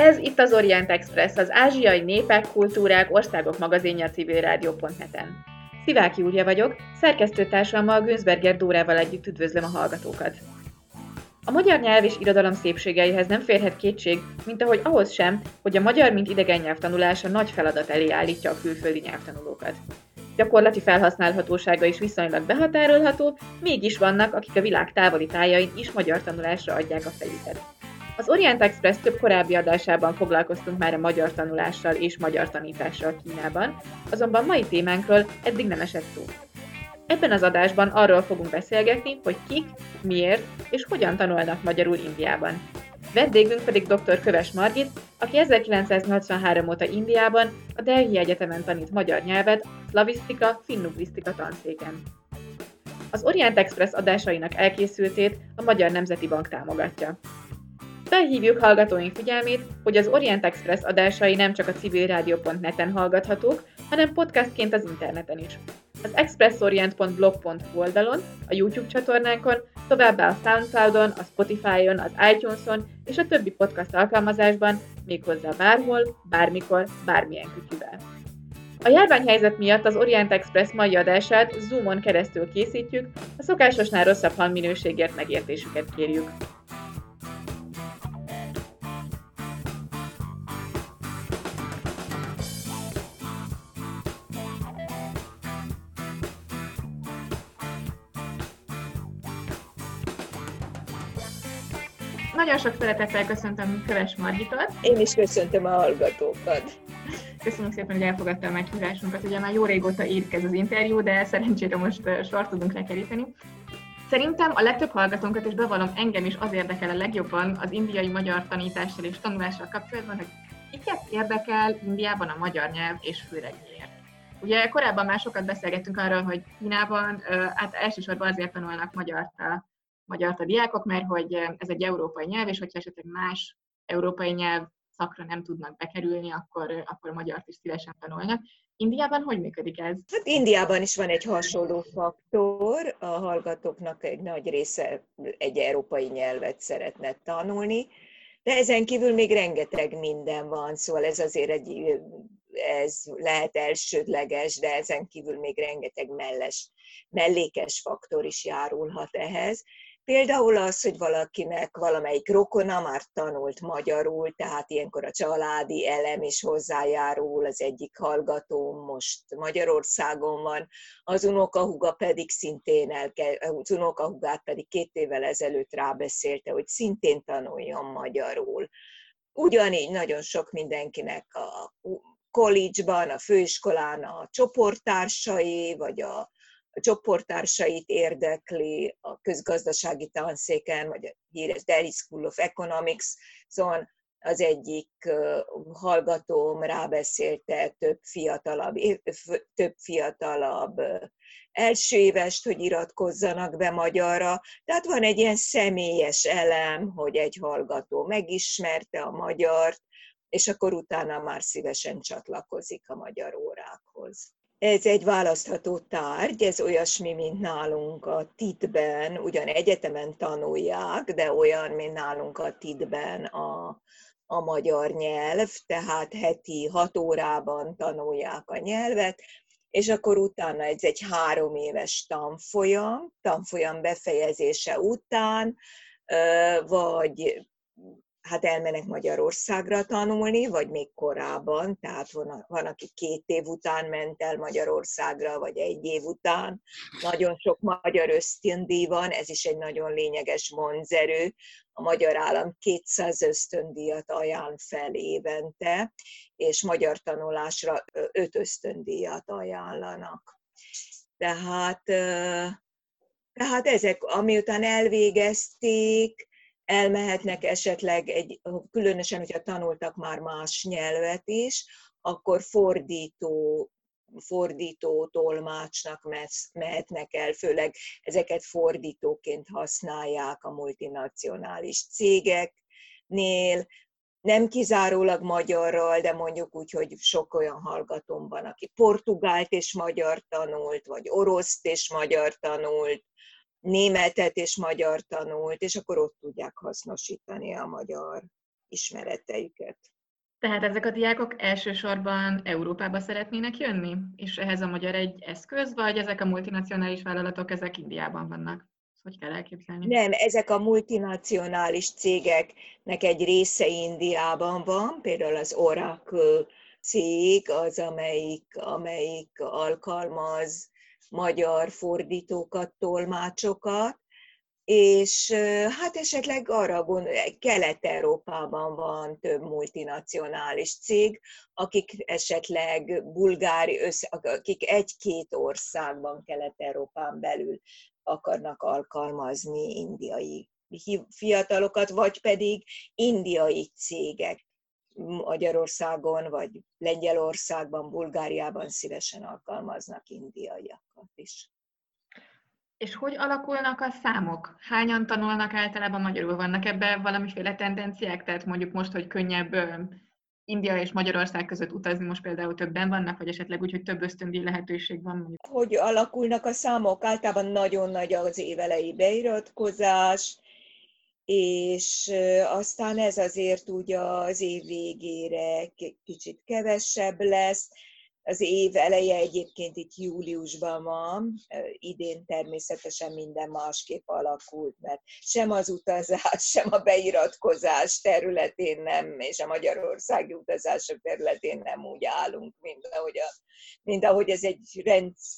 Ez itt az Orient Express, az ázsiai népek, kultúrák, országok magazinja civilradio.net-en. Sziváki Júlia vagyok, szerkesztőtársammal, Günsberger Dórával együtt üdvözlöm a hallgatókat. A magyar nyelv és irodalom szépségeihez nem férhet kétség, mint ahogy ahhoz sem, hogy a magyar mint idegen nyelv tanulása nagy feladat elé állítja a külföldi nyelvtanulókat. Gyakorlati felhasználhatósága is viszonylag behatárolható, mégis vannak, akik a világ távoli tájain is magyar tanulásra adják a fejüket. Az Orient Express több korábbi adásában foglalkoztunk már a magyar tanulással és magyar tanítással Kínában, azonban mai témánkról eddig nem esett szó. Ebben az adásban arról fogunk beszélgetni, hogy kik, miért és hogyan tanulnak magyarul Indiában. Vendégünk pedig dr. Köves Margit, aki 1983 óta Indiában a Delhi Egyetemen tanít magyar nyelvet, szlavisztika-finnugrisztika tanszéken. Az Orient Express adásainak elkészültét a Magyar Nemzeti Bank támogatja. Felhívjuk hallgatóink figyelmét, hogy az Orient Express adásai nem csak a civilradio.net-en hallgathatók, hanem podcastként az interneten is. Az expressorient.blog.hu oldalon, a YouTube csatornánkon, továbbá a SoundCloudon, a Spotifyon, az iTuneson és a többi podcast alkalmazásban, méghozzá bárhol, bármikor, bármilyen kütyüvel. A járványhelyzet miatt az Orient Express mai adását Zoomon keresztül készítjük, a szokásosnál rosszabb hangminőségért megértésüket kérjük. Nagyon sok szeretettel köszöntöm Köves Margitot. Én is köszöntöm a hallgatókat. Köszönöm szépen, hogy elfogadta a meghívásunkat. Ugye már jó régóta érkez az interjú, de szerencsére most sort tudunk lekeríteni. Szerintem a legtöbb hallgatónkat, és bevallom, engem is az érdekel a legjobban az indiai magyar tanítással és tanulással kapcsolatban, hogy kiket érdekel Indiában a magyar nyelv, és főleg miért. Ugye korábban már sokat beszélgettünk arról, hogy Kínában hát elsősorban azért tanulnak magyart a diákok, mert hogy ez egy európai nyelv, és hogyha esetleg más európai nyelv szakra nem tudnak bekerülni, akkor magyart is szívesen tanulnak. Indiában hogy működik ez? Hát Indiában is van egy hasonló faktor, a hallgatóknak egy nagy része egy európai nyelvet szeretne tanulni, de ezen kívül még rengeteg minden van, szóval ez azért ez lehet elsődleges, de ezen kívül még rengeteg mellékes faktor is járulhat ehhez. Például az, hogy valakinek valamelyik rokona már tanult magyarul, tehát ilyenkor a családi elem is hozzájárul, az egyik hallgatóm most Magyarországon van, az unokahúga pedig szintén az unokahúgát pedig 2 évvel ezelőtt rábeszélte, hogy szintén tanuljon magyarul. Ugyanígy nagyon sok mindenkinek a college-ban, a főiskolán a csoporttársai, vagy a csoporttársait érdekli a közgazdasági tanszéken, vagy a híres Delhi School of Economics, szóval az egyik hallgatóm rábeszélte több fiatalabb elsőévest, hogy iratkozzanak be magyarra. Tehát van egy ilyen személyes elem, hogy egy hallgató megismerte a magyart, és akkor utána már szívesen csatlakozik a magyar órákhoz. Ez egy választható tárgy, ez olyasmi, mint nálunk a TIT-ben, ugyan egyetemen tanulják, de olyan, mint nálunk a TIT-ben a magyar nyelv, tehát heti 6 órában tanulják a nyelvet, és akkor utána ez egy 3 éves tanfolyam befejezése után, vagy hát elmennek Magyarországra tanulni, vagy még korábban, tehát van, aki 2 év után ment el Magyarországra, vagy 1 év után. Nagyon sok magyar ösztöndíj van, ez is egy nagyon lényeges vonzerő. A magyar állam 200 ösztöndíjat ajánl fel évente, és magyar tanulásra 5 ösztöndíjat ajánlanak. Tehát ezek, amiután elvégezték, elmehetnek esetleg, különösen, hogyha tanultak már más nyelvet is, akkor fordító tolmácsnak mehetnek el, főleg ezeket fordítóként használják a multinacionális cégeknél, nem kizárólag magyarral, de mondjuk úgy, hogy sok olyan hallgatóm van, aki portugált és magyar tanult, vagy oroszt és magyar tanult, németet és magyar tanult, és akkor ott tudják hasznosítani a magyar ismereteiket. Tehát ezek a diákok elsősorban Európába szeretnének jönni? És ehhez a magyar egy eszköz, vagy ezek a multinacionális vállalatok, ezek Indiában vannak? Hogy kell elképzelni? Nem, ezek a multinacionális cégeknek egy része Indiában van, például az Oracle cég az, amelyik alkalmaz magyar fordítókat, tolmácsokat, és hát esetleg arra gondolják, Kelet-Európában van több multinacionális cég, akik esetleg akik egy-két országban, Kelet-Európán belül akarnak alkalmazni indiai fiatalokat, vagy pedig indiai cégek Magyarországon, vagy Lengyelországban, Bulgáriában szívesen alkalmaznak indiaiakat is. És hogy alakulnak a számok? Hányan tanulnak általában magyarul? Vannak ebben valamiféle tendenciák? Tehát mondjuk most, hogy könnyebb India és Magyarország között utazni, most például többen vannak, vagy esetleg úgy, hogy több ösztöndíj lehetőség van? Mondjuk. Hogy alakulnak a számok? Általában nagyon nagy az évelei beiratkozás, és aztán ez azért ugye az év végére kicsit kevesebb lesz. Az év eleje egyébként itt júliusban van, idén természetesen minden másképp alakult, mert sem az utazás, sem a beiratkozás területén nem, és a magyarországi utazások területén nem úgy állunk, mint ahogy ez egy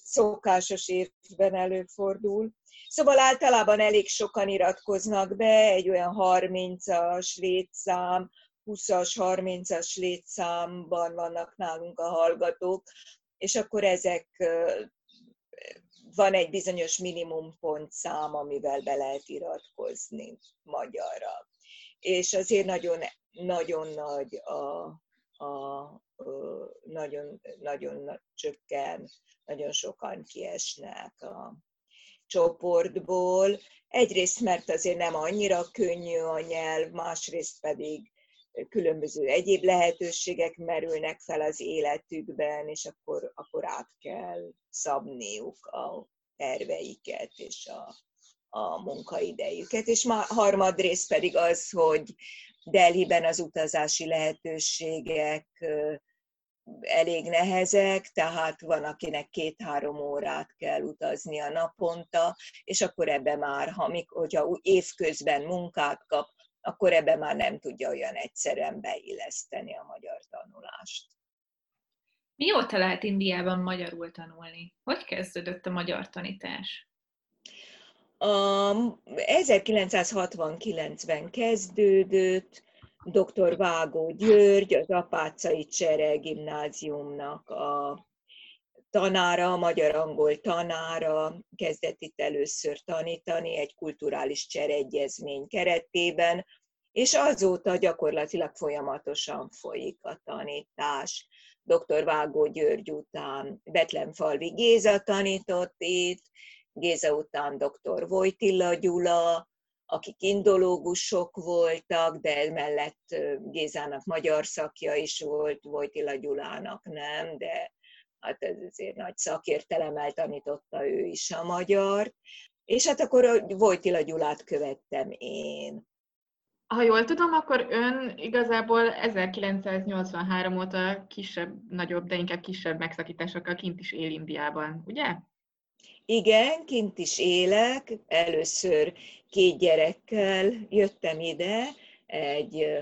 szokásos évben előfordul. Szóval általában elég sokan iratkoznak be, egy olyan 30-as létszám, 20-as, 30-as létszámban vannak nálunk a hallgatók, és akkor van egy bizonyos minimum pontszám, amivel be lehet iratkozni magyarra. És azért nagyon nagy nagyon csökken, nagyon sokan kiesnek a csoportból. Egyrészt, mert azért nem annyira könnyű a nyelv, másrészt pedig különböző egyéb lehetőségek merülnek fel az életükben, és akkor át kell szabniuk a terveiket és a munkaidejüket. És harmadrészt pedig az, hogy Delhiben az utazási lehetőségek elég nehezek, tehát van, akinek 2-3 órát kell utaznia naponta, és akkor ebbe már, hogyha évközben munkát kap, akkor ebben már nem tudja olyan egyszerűen beilleszteni a magyar tanulást. Mióta lehet Indiában magyarul tanulni? Hogy kezdődött a magyar tanítás? 1969-ben kezdődött, dr. Vágó György, az Apácai Csere gimnáziumnak a tanára, magyar-angol tanára kezdett itt először tanítani egy kulturális csereegyezmény keretében, és azóta gyakorlatilag folyamatosan folyik a tanítás. Dr. Vágó György után Betlenfalvi Géza tanított itt, Géza után dr. Vojtilla Gyula, akik indológusok voltak, de mellett Gézának magyar szakja is volt, Vojtilla Gyulának nem, de hát ez azért nagy szakértelemmel tanította ő is a magyart, és hát akkor Vojtilla Gyulát követtem én. Ha jól tudom, akkor ön igazából 1983 óta kisebb-nagyobb, de inkább kisebb megszakításokkal kint is él Indiában, ugye? Igen, kint is élek. Először 2 gyerekkel jöttem ide egy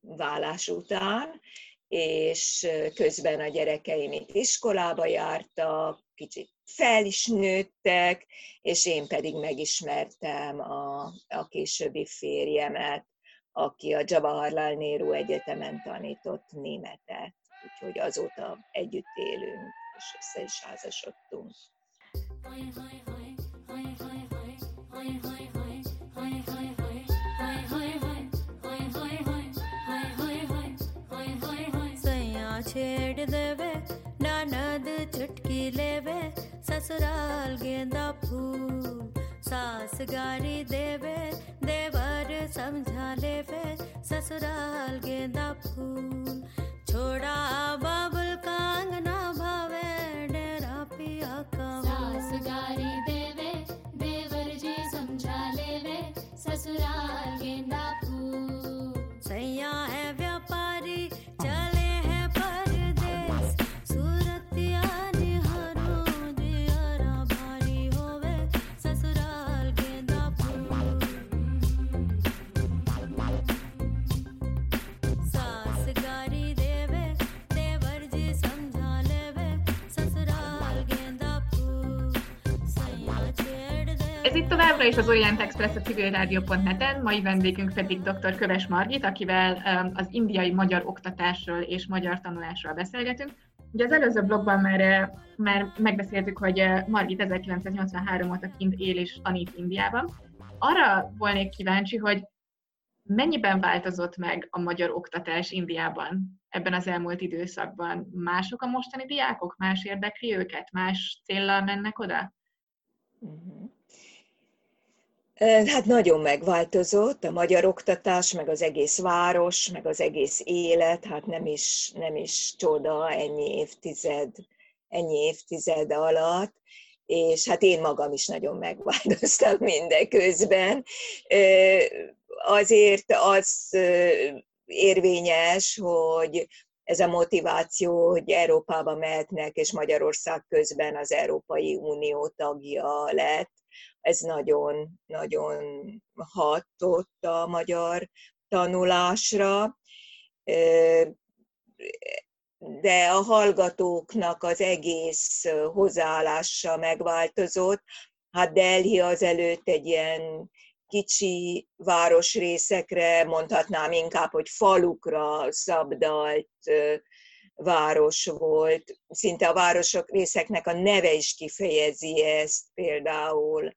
vállás után, és közben a gyerekeim itt iskolába jártak, kicsit fel is nőttek, és én pedig megismertem a későbbi férjemet, aki a Jawaharlal Nehru Egyetemen tanított németet. Úgyhogy azóta együtt élünk, és össze is házasodtunk. छेड़ देवे ननद चुटकी लेवे ससुराल गेंदा फूल सास गारी देवे देवर समझा लेवे ससुराल गेंदा फूल छोड़ा बाबुल का अंगना भावे डेरा पिया का सास गारी देवे देवर जी समझा लेवे ससुराल गेंदा फूल továbbra is az Orient Express a civilradio.net-en, mai vendégünk pedig dr. Köves Margit, akivel az indiai magyar oktatásról és magyar tanulásról beszélgetünk. Ugye az előző blogban már megbeszéltük, hogy Margit 1983 óta kint él és tanít Indiában. Arra volnék kíváncsi, hogy mennyiben változott meg a magyar oktatás Indiában ebben az elmúlt időszakban? Mások a mostani diákok? Más érdekli őket? Más céllal mennek oda? Hát nagyon megváltozott a magyar oktatás, meg az egész város, meg az egész élet, hát nem is csoda ennyi évtized alatt, és hát én magam is nagyon megváltoztam mindeközben. Azért az érvényes, hogy ez a motiváció, hogy Európába mehetnek, és Magyarország közben az Európai Unió tagja lett, ez nagyon-nagyon hatott a magyar tanulásra, de a hallgatóknak az egész hozzáállása megváltozott. Hát Delhi azelőtt egy ilyen kicsi városrészekre, mondhatnám inkább, hogy falukra szabdalt város volt. Szinte a városok részeknek a neve is kifejezi ezt, például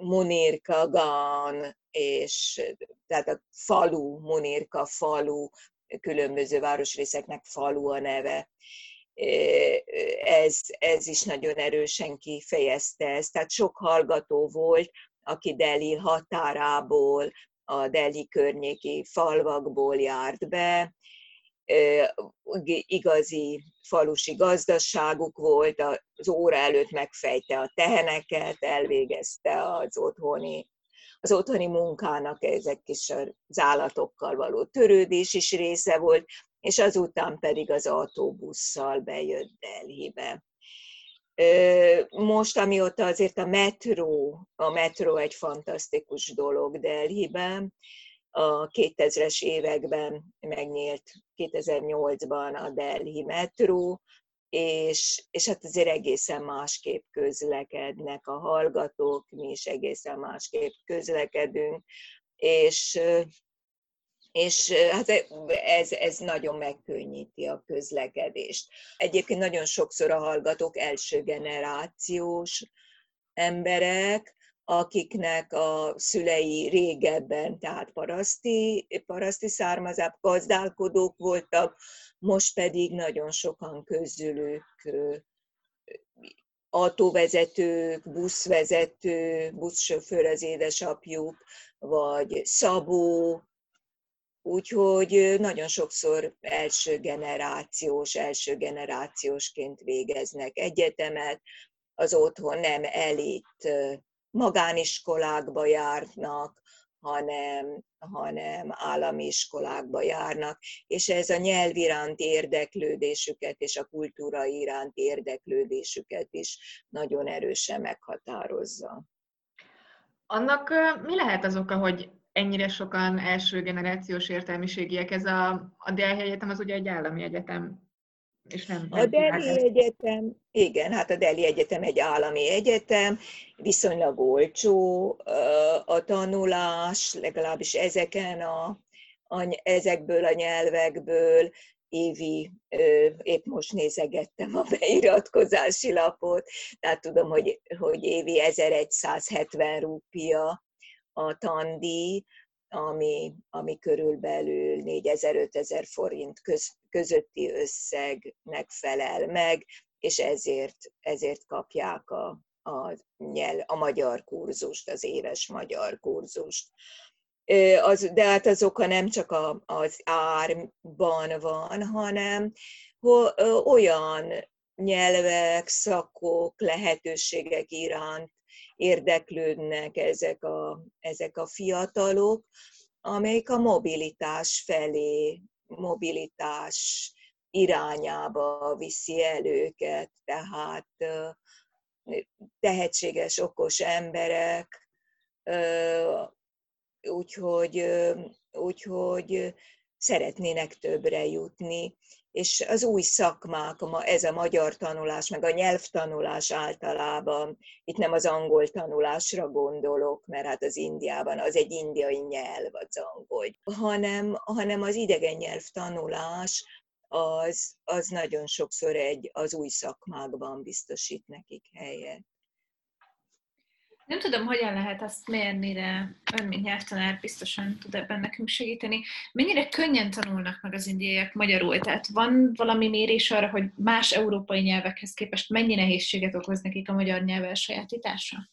Munirka Gan, és tehát a falu, Munirka falu, különböző városrészeknek falu a neve. Ez is nagyon erősen kifejezte ezt. Tehát sok hallgató volt, aki Delhi határából, a Delhi környéki falvakból járt be. Igazi falusi gazdaságuk volt, az óra előtt megfejte a teheneket, elvégezte az otthoni munkának, ezek is az állatokkal való törődés is része volt, és azután pedig az autóbusszal bejött Delhibe. Most, amióta azért a metró egy fantasztikus dolog Delhiben, a 2000-es években megnyílt 2008-ban a Delhi Metró, és hát azért egészen másképp közlekednek a hallgatók, mi is egészen másképp közlekedünk, és hát ez nagyon megkönnyíti a közlekedést. Egyébként nagyon sokszor a hallgatók első generációs emberek, akiknek a szülei régebben, tehát paraszti származású gazdálkodók voltak, most pedig nagyon sokan közülük autóvezetők, buszvezető, buszsofőr az édesapjuk, vagy szabó, úgyhogy nagyon sokszor elsőgenerációsként végeznek egyetemet, az otthon nem elit magániskolákba járnak, hanem állami iskolákba járnak, és ez a nyelv iránti érdeklődésüket és a kultúra iránti érdeklődésüket is nagyon erősen meghatározza. Annak mi lehet az oka, hogy ennyire sokan első generációs értelmiségiek? Ez a Delhi Egyetem az ugye egy állami egyetem. És nem a Delhi Egyetem, igen, hát a Delhi Egyetem egy állami egyetem, viszonylag olcsó a tanulás, legalábbis ezekből a nyelvekből. Évi, épp most nézegettem a beiratkozási lapot, tehát tudom, hogy évi 1170 rúpia a tandíj, ami körülbelül 4.000-5.000 forint közötti összegnek felel meg, és ezért kapják a magyar kurzust, az éves magyar kurzust. De hát az oka nem csak az árban van, hanem olyan nyelvek, szakok, lehetőségek iránt érdeklődnek ezek a fiatalok, amelyik a mobilitás irányába viszi el őket, tehát tehetséges, okos emberek, úgyhogy szeretnének többre jutni, és az új szakmák, ez a magyar tanulás, meg a nyelvtanulás általában, itt nem az angol tanulásra gondolok, mert hát az Indiában az egy indiai nyelv az angol, hanem az idegen nyelvtanulás az nagyon sokszor az új szakmákban biztosít nekik helyet. Nem tudom, hogyan lehet azt mérni, de ön, mint nyelvtanár, biztosan tud ebben nekünk segíteni. Mennyire könnyen tanulnak meg az indiaiak magyarul? Tehát van valami mérés arra, hogy más európai nyelvekhez képest mennyi nehézséget okoz nekik a magyar nyelv elsajátítása?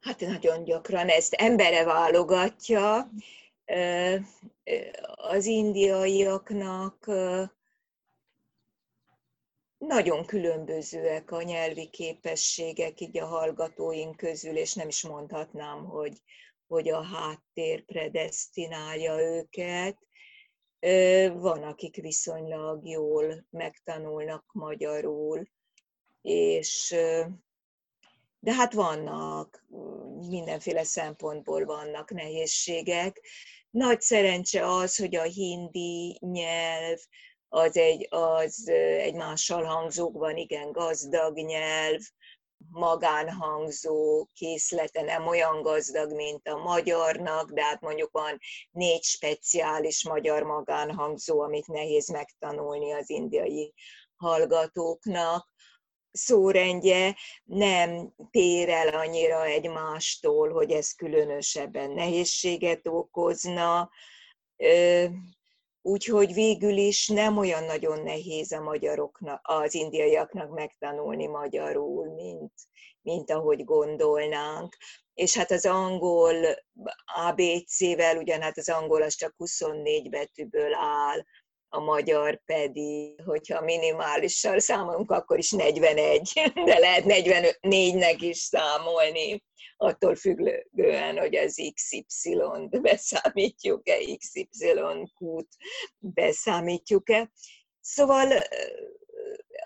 Hát nagyon gyakran ezt embere válogatja. Az indiaiaknak nagyon különbözőek a nyelvi képességek így a hallgatóink közül, és nem is mondhatnám, hogy a háttér predesztinálja őket. Van, akik viszonylag jól megtanulnak magyarul, de hát vannak, mindenféle szempontból vannak nehézségek. Nagy szerencse az, hogy a hindi nyelv az egy mással hangzókban igen gazdag nyelv, magánhangzó készlete nem olyan gazdag, mint a magyarnak, de hát mondjuk van 4 speciális magyar magánhangzó, amit nehéz megtanulni az indiai hallgatóknak. Szórendje nem tér el annyira egymástól, hogy ez különösebben nehézséget okozna. Úgyhogy végül is nem olyan nagyon nehéz a magyaroknak, az indiaiaknak megtanulni magyarul, mint ahogy gondolnánk. És hát az angol ABC-vel, ugyanhát az angol az csak 24 betűből áll, a magyar pedig, hogyha minimálissal számolunk, akkor is 41, de lehet 44-nek is számolni, attól függően, hogy az XY-t beszámítjuk-e, XYQ-t beszámítjuk-e. Szóval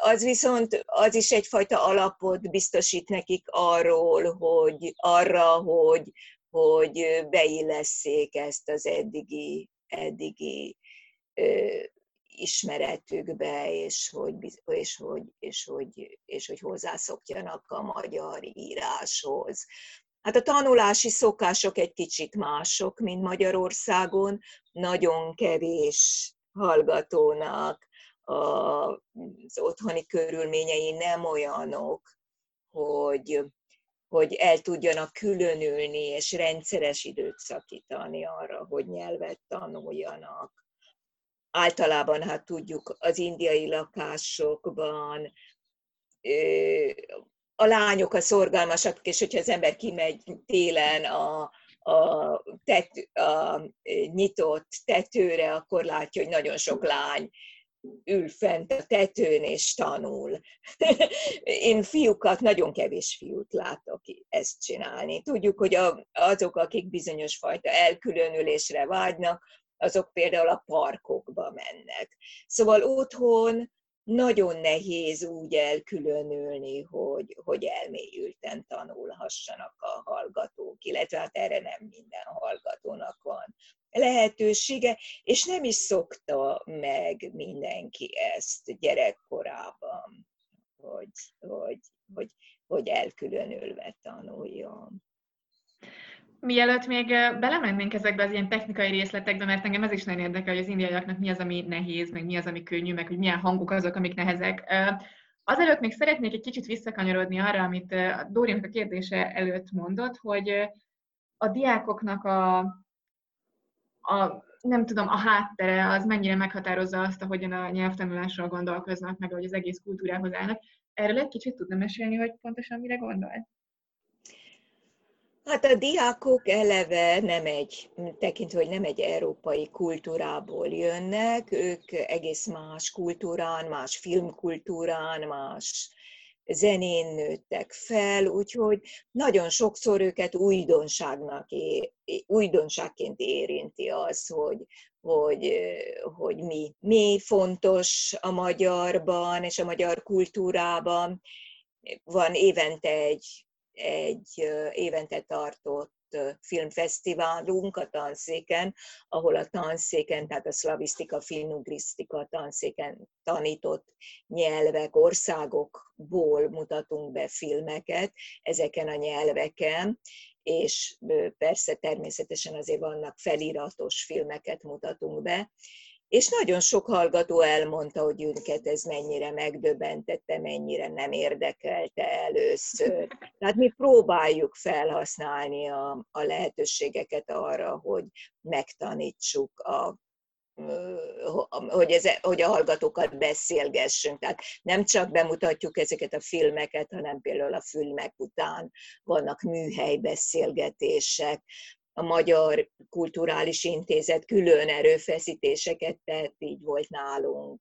az viszont, az is egyfajta alapot biztosít nekik arra, hogy beillesszék ezt az eddigi ismeretükbe, és hogy hozzászokjanak a magyar íráshoz. Hát a tanulási szokások egy kicsit mások, mint Magyarországon. Nagyon kevés hallgatónak az otthoni körülményei nem olyanok, hogy el tudjanak különülni, és rendszeres időt szakítani arra, hogy nyelvet tanuljanak. Általában, hát tudjuk, az indiai lakásokban a lányok a szorgalmasak, és hogyha az ember kimegy télen a nyitott tetőre, akkor látja, hogy nagyon sok lány ül fent a tetőn és tanul. Én fiúkat, nagyon kevés fiút látok ezt csinálni. Tudjuk, hogy azok, akik bizonyos fajta elkülönülésre vágynak, azok például a parkokba mennek. Szóval otthon nagyon nehéz úgy elkülönülni, hogy elmélyülten tanulhassanak a hallgatók, illetve hát erre nem minden hallgatónak van lehetősége, és nem is szokta meg mindenki ezt gyerekkorában, hogy elkülönülve tanuljon. Mielőtt még belemennénk ezekbe az ilyen technikai részletekbe, mert engem ez is nagyon érdekel, hogy az indiaiaknak mi az, ami nehéz, meg mi az, ami könnyű, meg hogy milyen hangok azok, amik nehezek. Azelőtt még szeretnék egy kicsit visszakanyarodni arra, amit Dórinak a kérdése előtt mondott, hogy a diákoknak a háttere az mennyire meghatározza azt, ahogyan a nyelvtanulásról gondolkoznak, meg ahogy az egész kultúrához állnak. Erről egy kicsit tudna mesélni, hogy pontosan mire gondol? Hát a diákok eleve tekintve, hogy nem egy európai kultúrából jönnek, ők egész más kultúrán, más filmkultúrán, más zenén nőttek fel, úgyhogy nagyon sokszor őket újdonságként érinti az, hogy mi fontos a magyarban és a magyar kultúrában. Van évente tartott filmfesztiválunk a tanszéken, ahol a tanszéken, tehát a szlavisztika-finnugrisztika tanszéken tanított nyelvek, országokból mutatunk be filmeket ezeken a nyelveken, és persze természetesen azért vannak feliratos filmeket mutatunk be, és nagyon sok hallgató elmondta, hogy őket ez mennyire megdöbbentette, mennyire nem érdekelte először. Tehát mi próbáljuk felhasználni a lehetőségeket arra, hogy megtanítsuk hogy a hallgatókat beszélgessünk. Tehát nem csak bemutatjuk ezeket a filmeket, hanem például a filmek után vannak műhelybeszélgetések. A Magyar Kulturális Intézet külön erőfeszítéseket tett, így volt nálunk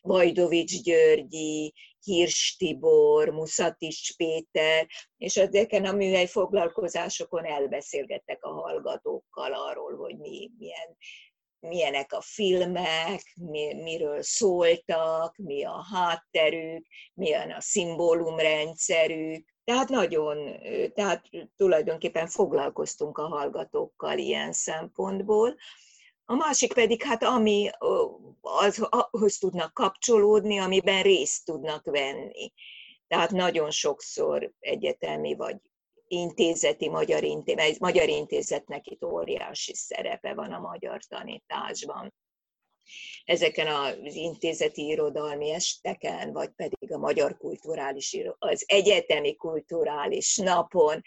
Vajdovics Györgyi, Hirsch Tibor, Muszatics Péter, és ezeken a műhely foglalkozásokon elbeszélgettek a hallgatókkal arról, hogy milyenek a filmek, miről szóltak, mi a hátterük, milyen a szimbólumrendszerük. Tehát tulajdonképpen foglalkoztunk a hallgatókkal ilyen szempontból. A másik pedig, hát ami ahhoz tudnak kapcsolódni, amiben részt tudnak venni. Tehát nagyon sokszor egyetemi vagy intézeti, magyar intézetnek itt óriási szerepe van a magyar tanításban. Ezeken az intézeti irodalmi esteken, vagy pedig a magyar kulturális, az egyetemi kulturális napon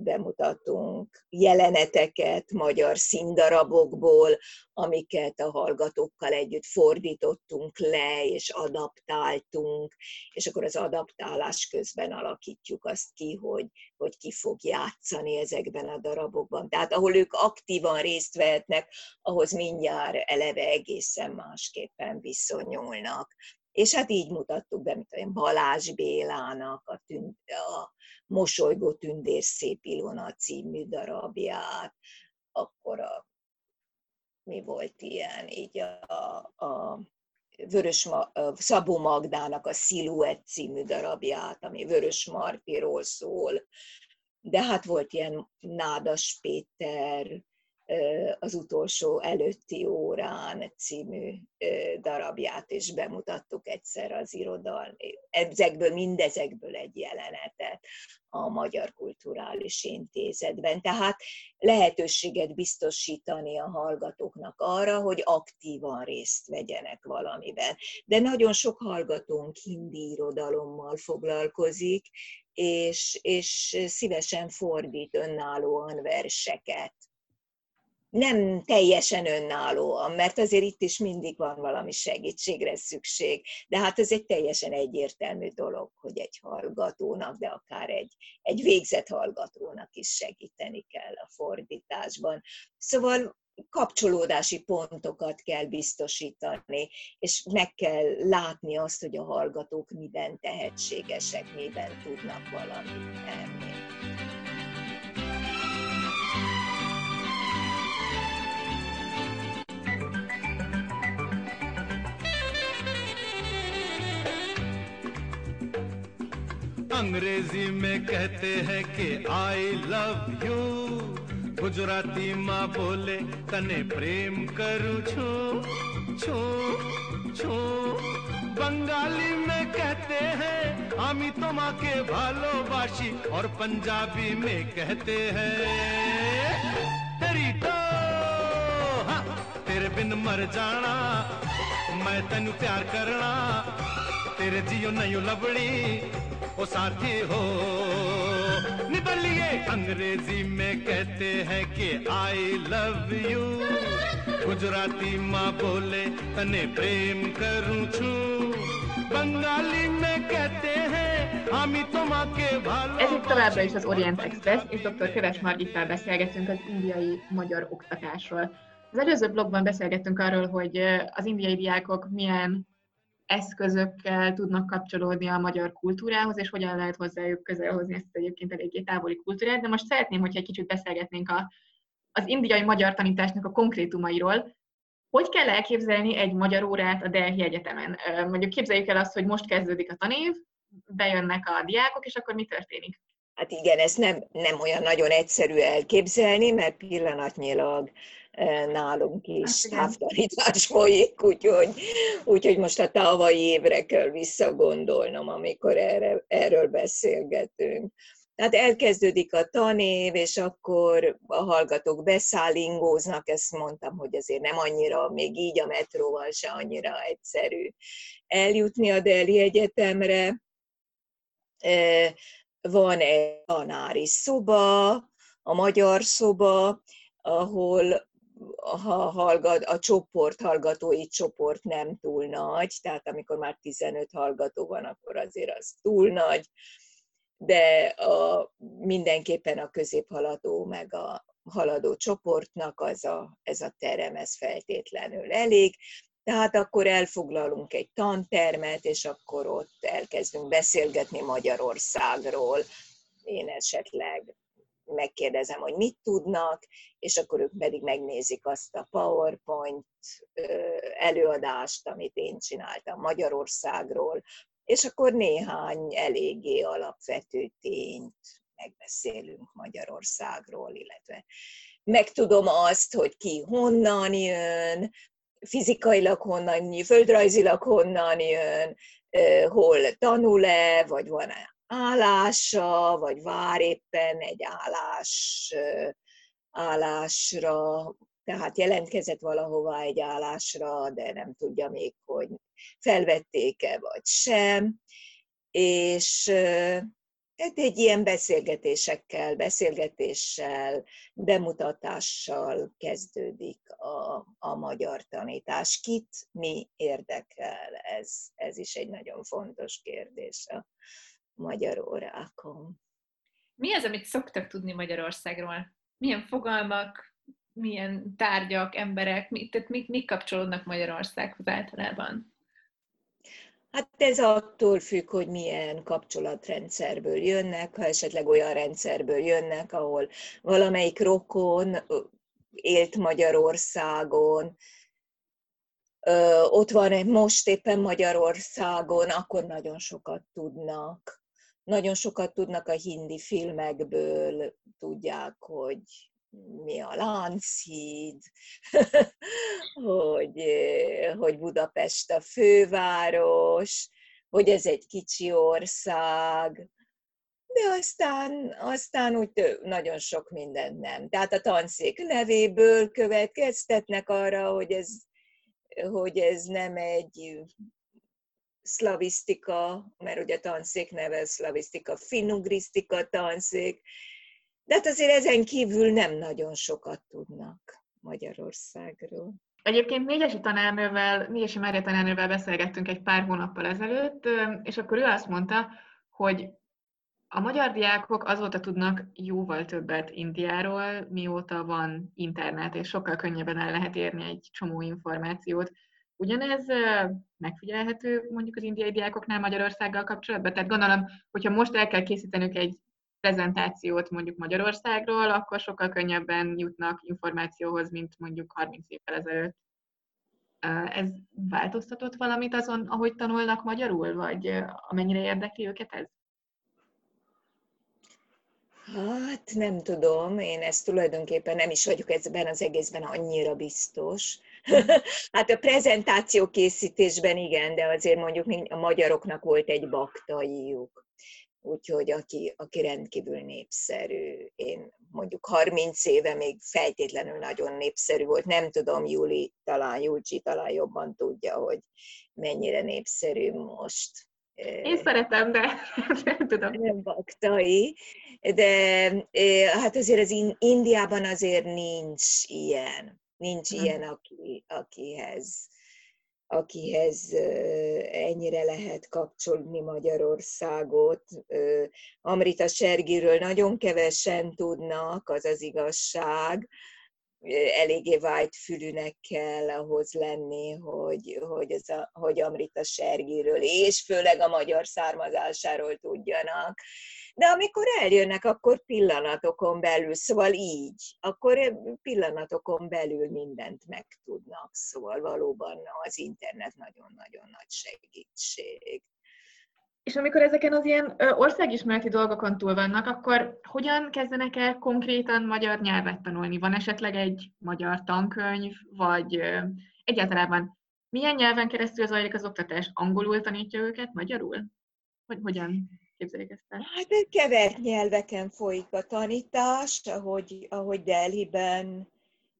bemutatunk jeleneteket magyar színdarabokból, amiket a hallgatókkal együtt fordítottunk le, és adaptáltunk, és akkor az adaptálás közben alakítjuk azt ki, hogy ki fog játszani ezekben a darabokban. Tehát ahol ők aktívan részt vehetnek, ahhoz mindjárt eleve egészen másképpen viszonyulnak. És hát így mutattuk be, mint olyan Balázs Bélának a Mosolygó Tündér Szép Ilona című darabját, akkor mi volt ilyen, így a Szabó Magdának a Sziluett című darabját, ami Vörös Martiról szól. De hát volt ilyen Nádas Péter, az utolsó előtti órán című darabját, és bemutattuk egyszer az irodalmi, mindezekből egy jelenetet a Magyar Kulturális Intézetben. Tehát lehetőséget biztosítani a hallgatóknak arra, hogy aktívan részt vegyenek valamiben. De nagyon sok hallgatónk hindi irodalommal foglalkozik, és szívesen fordít önállóan verseket. Nem teljesen önállóan, mert azért itt is mindig van valami segítségre szükség, de hát ez egy teljesen egyértelmű dolog, hogy egy hallgatónak, de akár egy végzett hallgatónak is segíteni kell a fordításban. Szóval kapcsolódási pontokat kell biztosítani, és meg kell látni azt, hogy a hallgatók miben tehetségesek, miben tudnak valamit tenni. अंग्रेजी में कहते हैं कि I love you, Gujarati माँ बोले तने प्रेम करूँ छो छो छो, बंगाली में कहते हैं आमी तोमाके भालोबाशी, और पंजाबी में कहते हैं तेरी तो हाँ तेरे बिन मर जाना, मैं तनु प्यार करना, तेरे जियो नयो लबड़ी ओ साथी हो निबलिए। अंग्रेजी में कहते हैं कि I love you, गुजराती माँ बोले तने प्रेम करूँ छू, बंगाली में कहते हैं आमी तुमाके भालो. Ez itt továbbra is az Orient Express, és dr. Köves Margittal beszélgetünk az indiai magyar oktatásról. Az előző blogban beszélgettünk arról, hogy az indiai diákok milyen eszközökkel tudnak kapcsolódni a magyar kultúrához, és hogyan lehet hozzájuk közelhozni ezt egyébként eléggé távoli kultúrát. De most szeretném, hogyha egy kicsit beszélgetnénk az indiai magyar tanításnak a konkrétumairól. Hogy kell elképzelni egy magyar órát a Delhi Egyetemen? Mondjuk képzeljük el azt, hogy most kezdődik a tanév, bejönnek a diákok, és akkor mi történik? Hát igen, ezt nem olyan nagyon egyszerű elképzelni, mert pillanatnyilag nálunk is távtanítás folyik, úgyhogy most a tavalyi évre kell visszagondolnom, amikor erről beszélgetünk. Tehát elkezdődik a tanév, és akkor a hallgatók beszállingóznak, ezt mondtam, hogy azért nem annyira, még így a metróval se annyira egyszerű eljutni a Delhi Egyetemre. Van egy tanári szoba, a magyar szoba, ahol a csoport, hallgatói csoport nem túl nagy, tehát amikor már 15 hallgató van, akkor azért az túl nagy, de mindenképpen a középhaladó meg a haladó csoportnak ez a terem, ez feltétlenül elég. Tehát akkor elfoglalunk egy tantermet, és akkor ott elkezdünk beszélgetni Magyarországról. Én esetleg megkérdezem, hogy mit tudnak, és akkor ők pedig megnézik azt a PowerPoint előadást, amit én csináltam Magyarországról, és akkor néhány eléggé alapvető tényt megbeszélünk Magyarországról, illetve megtudom azt, hogy ki honnan jön, fizikailag honnan jön, földrajzilag honnan jön, hol tanul-e, vagy van állása, vagy vár éppen egy állásra, tehát jelentkezett valahova egy állásra, de nem tudja még, hogy felvették-e, vagy sem. És egy ilyen beszélgetéssel, bemutatással kezdődik a magyar tanítás. Kit mi érdekel? Ez is egy nagyon fontos kérdés a magyar órákon. Mi az, amit szoktak tudni Magyarországról? Milyen fogalmak, milyen tárgyak, emberek, mik kapcsolódnak Magyarországhoz általában? Hát ez attól függ, hogy milyen kapcsolatrendszerből jönnek, ha esetleg olyan rendszerből jönnek, ahol valamelyik rokon élt Magyarországon, ott van most éppen Magyarországon, akkor nagyon sokat tudnak. Nagyon sokat tudnak a hindi filmekből, tudják, hogy mi a Lánchíd, hogy Budapest a főváros, hogy ez egy kicsi ország, de aztán úgy nagyon sok mindent nem. Tehát a tanszék nevéből következtetnek arra, hogy ez nem egy szlavisztika, mert ugye a tanszék neve szlavisztika-finnugrisztika tanszék, de hát azért ezen kívül nem nagyon sokat tudnak Magyarországról. Egyébként Mégyesi Mária tanárnővel beszélgettünk egy pár hónappal ezelőtt, és akkor ő azt mondta, hogy a magyar diákok azóta tudnak jóval többet Indiáról, mióta van internet, és sokkal könnyebben el lehet érni egy csomó információt. Ugyanez megfigyelhető mondjuk az indiai diákoknál Magyarországgal kapcsolatban? Tehát gondolom, hogyha most el kell készítenünk egy prezentációt mondjuk Magyarországról, akkor sokkal könnyebben jutnak információhoz, mint mondjuk 30 évvel ezelőtt. Ez változtatott valamit azon, ahogy tanulnak magyarul, vagy amennyire érdekli őket ez? Hát nem tudom, én ezt tulajdonképpen nem is vagyok ebben az egészben annyira biztos. Hát a prezentáció készítésben igen, de azért mondjuk a magyaroknak volt egy baktaijuk. Úgyhogy aki rendkívül népszerű, én mondjuk 30 éve még feltétlenül nagyon népszerű volt, nem tudom, Júlcsi talán jobban tudja, hogy mennyire népszerű most. Én szeretem, de nem tudom. Nem baktai, de hát azért az Indiában azért nincs ilyen, akihez ennyire lehet kapcsolni Magyarországot. Amrita Sergyről nagyon kevesen tudnak, az az igazság. Eléggé vágyfülűnek kell ahhoz lenni, hogy Amrita Sergyről és főleg a magyar származásáról tudjanak. De amikor eljönnek, akkor pillanatokon belül, szóval így, akkor pillanatokon belül mindent megtudnak. Szóval valóban az internet nagyon-nagyon nagy segítség. És amikor ezeken az ilyen országismereti dolgokon túl vannak, akkor hogyan kezdenek el konkrétan magyar nyelvet tanulni? Van esetleg egy magyar tankönyv, vagy egyáltalán milyen nyelven keresztül zajlik az oktatás? Angolul tanítja őket, magyarul? Vagy hogyan képzeljük ezt el? Hát kevert nyelveken folyik a tanítás, ahogy Delhiben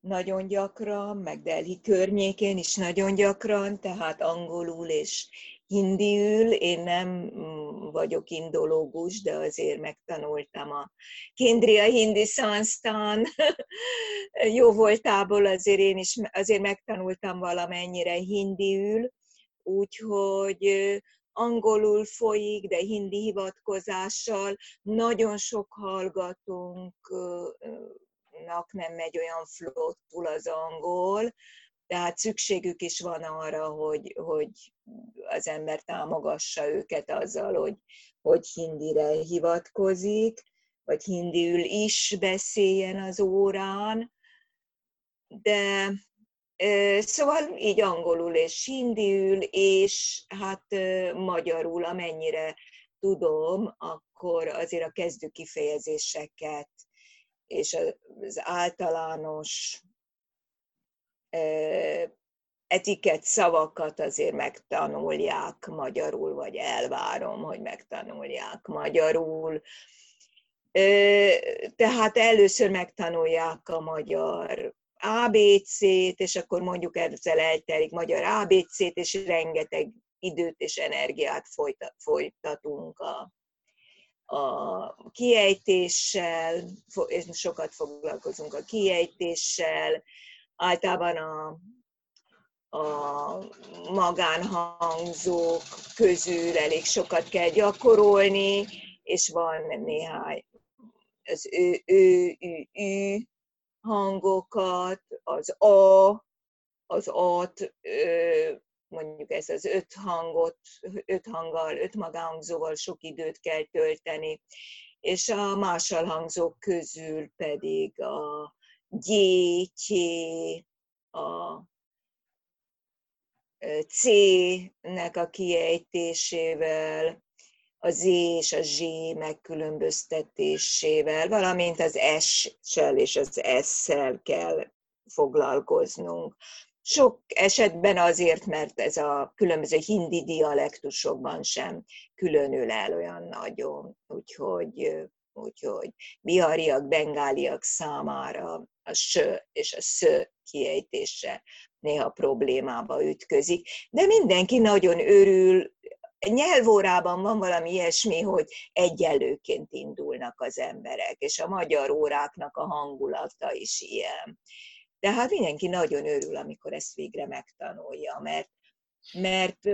nagyon gyakran, meg Delhi környékén is nagyon gyakran, tehát angolul és hindiül. Én nem vagyok indológus, de azért megtanultam a Kendriya Hindi Sansthan jó voltából, azért én is azért megtanultam valamennyire hindiül, úgyhogy angolul folyik, de hindi hivatkozással. Nagyon sok hallgatónknak nem megy olyan flottul az angol, tehát szükségük is van arra, hogy az ember támogassa őket azzal, hogy hindire hivatkozik, vagy hindiül is beszéljen az órán. De szóval így angolul és hindiül, és hát magyarul, amennyire tudom, akkor azért a kezdő kifejezéseket és az általános etikett szavakat azért megtanulják magyarul, vagy elvárom, hogy megtanulják magyarul. Tehát először megtanulják a magyar ABC-t, és akkor mondjuk ezzel eltelik magyar ABC-t, és rengeteg időt és energiát folytatunk a kiejtéssel, és sokat foglalkozunk a kiejtéssel, általában a magánhangzók közül elég sokat kell gyakorolni, és van néhány az ő hangokat, az a-t, mondjuk ez az öt magánhangzóval sok időt kell tölteni, és a másalhangzók közül pedig a G, a C-nek a kiejtésével, a Z és a Z megkülönböztetésével, valamint az S-sel és az S-szel kell foglalkoznunk. Sok esetben azért, mert ez a különböző hindi dialektusokban sem különül el olyan nagyon, úgyhogy bihariak, bengáliak számára a s és a sz kiejtése néha problémába ütközik. De mindenki nagyon örül. Nyelvórában van valami ilyesmi, hogy egyenlőként indulnak az emberek, és a magyar óráknak a hangulata is ilyen. De hát mindenki nagyon örül, amikor ezt végre megtanulja, mert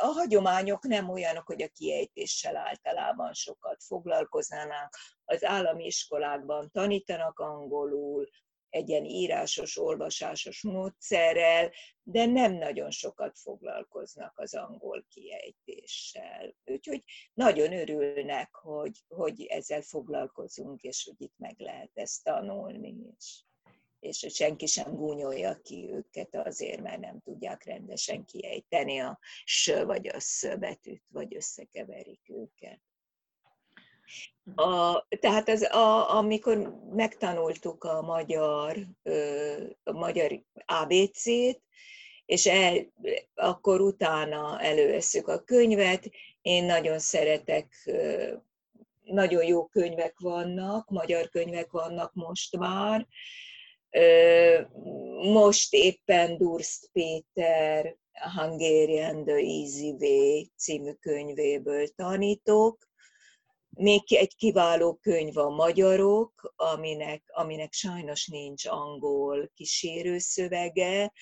a hagyományok nem olyanok, hogy a kiejtéssel általában sokat foglalkoznának. Az állami iskolákban tanítanak angolul, egy ilyen írásos, olvasásos módszerrel, de nem nagyon sokat foglalkoznak az angol kiejtéssel. Úgyhogy nagyon örülnek, hogy ezzel foglalkozunk, és hogy itt meg lehet ezt tanulni is. És hogy senki sem gúnyolja ki őket azért, mert nem tudják rendesen kiejteni a s vagy a sz betűt, vagy összekeverik őket. Tehát amikor megtanultuk a magyar ABC-t, és akkor utána elővesszük a könyvet. Én nagyon szeretek, nagyon jó könyvek vannak, magyar könyvek vannak most már. Most éppen Durst Péter Hungarian The Easy Way című könyvéből tanítok. Még egy kiváló könyv a Magyarok, aminek sajnos nincs angol kísérőszövege,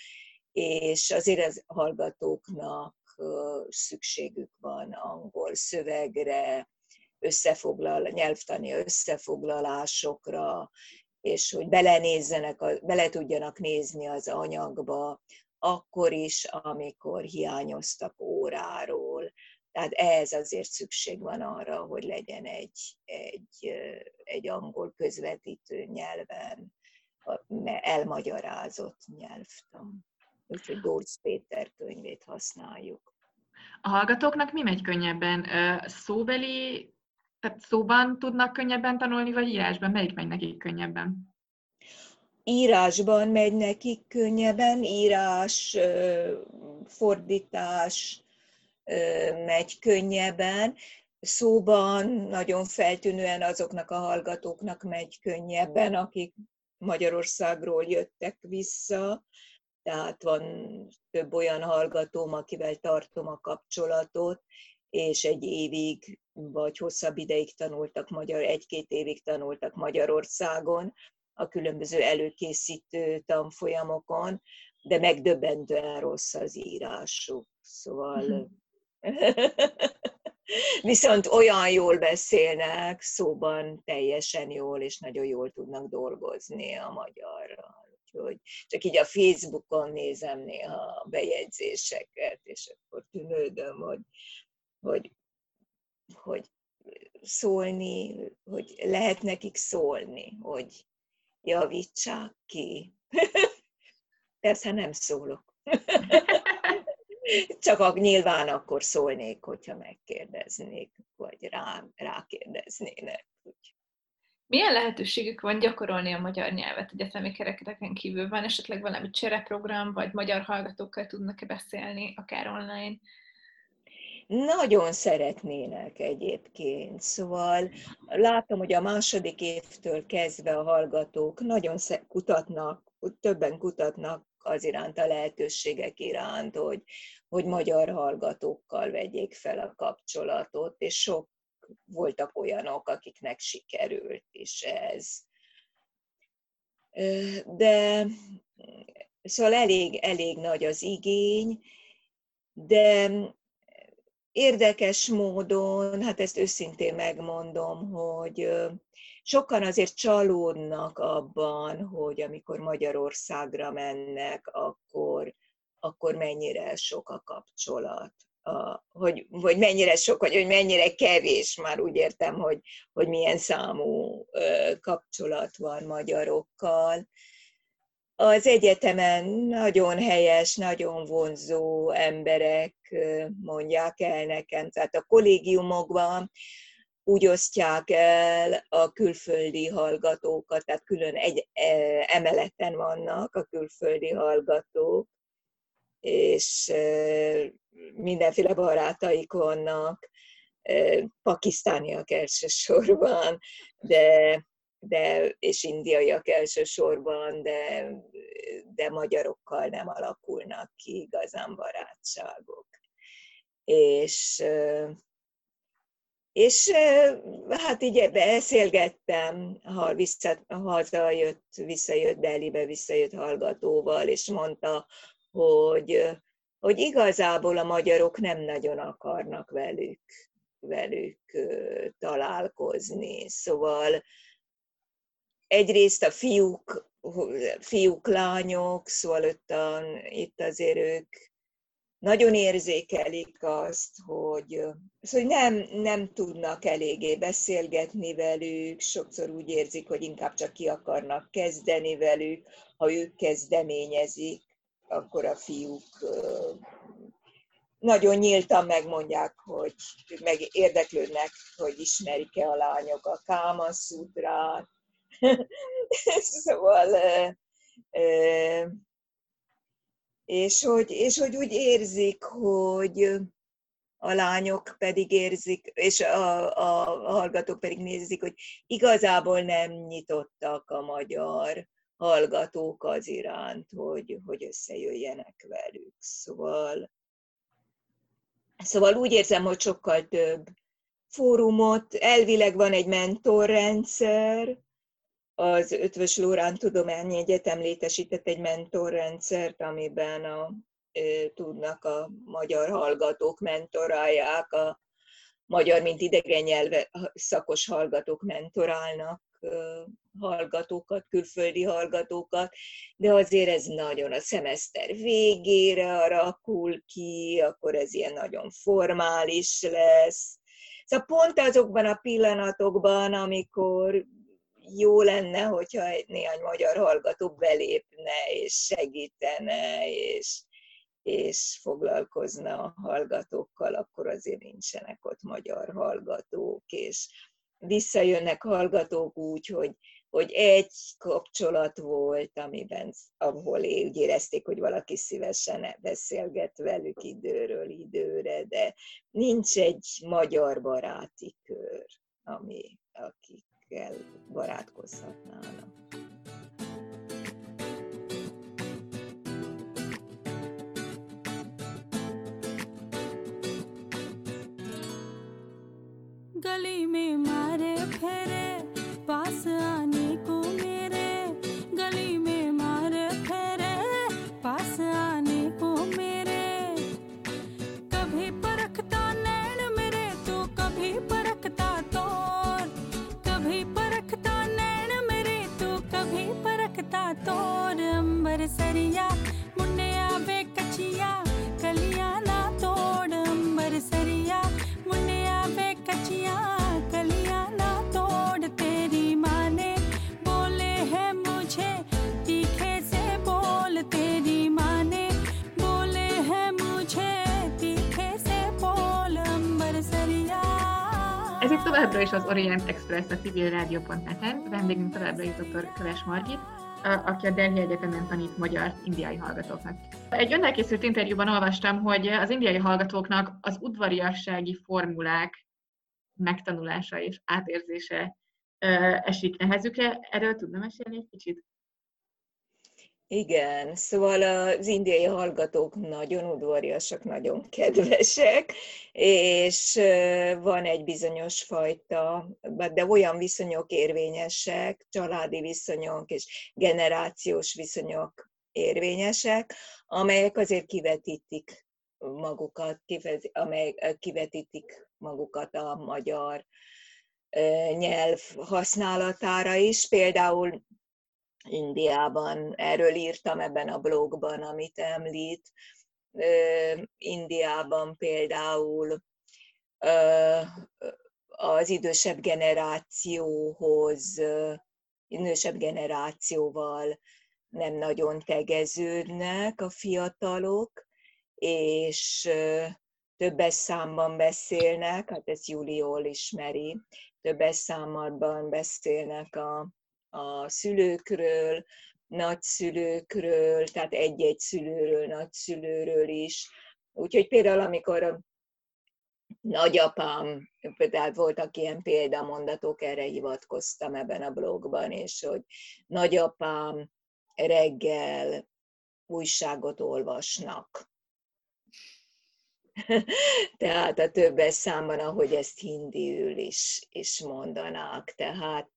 és azért az hallgatóknak szükségük van angol szövegre, nyelvtani összefoglalásokra, és hogy bele tudjanak nézni az anyagba, akkor is, amikor hiányoztak óráról. Tehát ehhez azért szükség van arra, hogy legyen egy angol közvetítő nyelven, elmagyarázott nyelvtan. Úgyhogy Dóra Péter könyvét használjuk. A hallgatóknak mi megy könnyebben? Szóbeli, tehát szóban tudnak könnyebben tanulni, vagy írásban? Melyik megy nekik könnyebben? Írásban megy nekik könnyebben, írás, fordítás megy könnyebben. Szóban nagyon feltűnően azoknak a hallgatóknak megy könnyebben, akik Magyarországról jöttek vissza, tehát van több olyan hallgatóm, akivel tartom a kapcsolatot, és egy évig, vagy hosszabb ideig tanultak egy-két évig tanultak Magyarországon, a különböző előkészítő tanfolyamokon, de megdöbbentően rossz az írásuk, szóval... Viszont olyan jól beszélnek, szóban teljesen jól, és nagyon jól tudnak dolgozni a magyarral. Úgyhogy csak így a Facebookon nézem néha a bejegyzéseket, és akkor tűnődöm, hogy szólni, hogy lehet nekik szólni, hogy javítsák ki. Persze nem szólok. Csak nyilván akkor szólnék, hogyha megkérdeznék, vagy rákérdeznének. Milyen lehetőségük van gyakorolni a magyar nyelvet egyetemi kereteken kívül? Van esetleg valami csereprogram, vagy magyar hallgatókkal tudnak-e beszélni, akár online? Nagyon szeretnének egyébként, szóval látom, hogy a második évtől kezdve a hallgatók nagyon kutatnak, többen kutatnak az iránt, a lehetőségek iránt, hogy magyar hallgatókkal vegyék fel a kapcsolatot, és sok voltak olyanok, akiknek sikerült is ez. De szóval elég nagy az igény, de érdekes módon, hát ezt őszintén megmondom, hogy sokan azért csalódnak abban, hogy amikor Magyarországra mennek, akkor mennyire sok a kapcsolat. Hogy mennyire sok, vagy mennyire kevés, már úgy értem, hogy milyen számú kapcsolat van magyarokkal. Az egyetemen nagyon helyes, nagyon vonzó emberek mondják el nekem, tehát a kollégiumokban úgy osztják el a külföldi hallgatókat, tehát külön egy emeleten vannak a külföldi hallgatók, és mindenféle barátaik vannak, pakisztániak elsősorban, de és indiaiak elsősorban, de magyarokkal nem alakulnak ki igazán barátságok. És hát így beszélgettem, ha visszajött Delhibe, visszajött hallgatóval, és mondta, hogy igazából a magyarok nem nagyon akarnak velük találkozni. Szóval egyrészt a fiúk, lányok, szóval itt azért ők nagyon érzékelik azt, hogy nem tudnak eléggé beszélgetni velük, sokszor úgy érzik, hogy inkább csak ki akarnak kezdeni velük, ha ők kezdeményezik, akkor a fiúk nagyon nyíltan megmondják, hogy meg érdeklődnek, hogy ismerik-e a lányok a Káma-szutrát. Szóval... És hogy úgy érzik, hogy a lányok pedig érzik, és a hallgatók pedig nézik, hogy igazából nem nyitottak a magyar hallgatók az iránt, hogy összejöjjenek velük. Szóval úgy érzem, hogy sokkal több fórumot, elvileg van egy mentorrendszer, az Ötvös Lórán Tudományi Egyetem létesített egy mentorrendszert, amiben tudnak a magyar hallgatók mentorálják, a magyar, mint idegen nyelve szakos hallgatók mentorálnak hallgatókat, külföldi hallgatókat, de azért ez nagyon a szemeszter végére rakul ki, akkor ez ilyen nagyon formális lesz. Szóval pont azokban a pillanatokban, amikor jó lenne, hogyha néhány magyar hallgató belépne és segítene, és, és foglalkozna a hallgatókkal, akkor azért nincsenek ott magyar hallgatók, és visszajönnek hallgatók úgy, hogy egy kapcsolat volt, amiben, ahol úgy érezték, hogy valaki szívesen beszélget velük időről időre, de nincs egy magyar baráti kör, akikkel barátkozhatnának. गली में मारे फेरे पास आने को मेरे, गली में मारे फेरे पास आने को मेरे, कभी परखता नैन मेरे तो कभी परखता तोर, कभी परखता नैन मेरे तो कभी परखता तोर, अंबर सरिया मुन्ने आवे कचिया कलिया ना तोड़, अंबर सरिया मुन्ने आवे कचिया कलिया ना तोड़, तेरी माँ ने बोले हैं मुझे तीखे से बोल, तेरी माँ ने बोले हैं मुझे तीखे से बोल, अंबर सरिया. Ez itt továbbra is az Orient Express a civilradio.net-en. Vendégünk továbbra is dr. Köves Margit, aki a Delhi Egyetemen tanít magyart indiai hallgatóknak. Egy önnel készült interjúban olvastam, hogy az indiai hallgatóknak az udvariassági formulák megtanulása és átérzése esik nehezükre. Erről tudna mesélni egy kicsit? Igen, szóval az indiai hallgatók nagyon udvariasak, nagyon kedvesek, és van egy bizonyos fajta, de olyan viszonyok érvényesek, családi viszonyok és generációs viszonyok érvényesek, amelyek azért kivetítik magukat, amelyek kivetítik magukat a magyar nyelv használatára is. Például Indiában, erről írtam ebben a blogban, amit említ, Indiában például az idősebb generációval nem nagyon tegeződnek a fiatalok, és többes számban beszélnek, hát ezt Júliól ismeri, többes számban beszélnek a szülőkről, nagyszülőkről, tehát egy-egy szülőről, nagyszülőről is. Úgyhogy például, amikor a nagyapám, tehát voltak ilyen példamondatok, erre hivatkoztam ebben a blogban, és hogy nagyapám reggel újságot olvasnak. Tehát a többes számban, ahogy ezt hindiül is mondanák. Tehát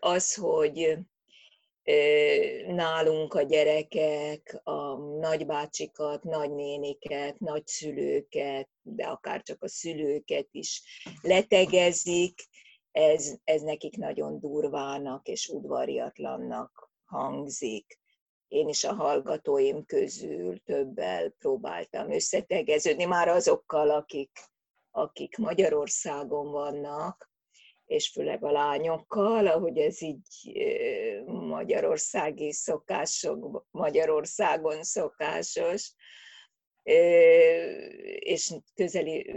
az, hogy nálunk a gyerekek, a nagybácsikat, nagynéniket, nagyszülőket, de akár csak a szülőket is letegezik, ez nekik nagyon durvának és udvariatlannak hangzik. Én is a hallgatóim közül többel próbáltam összetegeződni, már azokkal, akik Magyarországon vannak, és főleg a lányokkal, ahogy ez így Magyarországon szokásos, és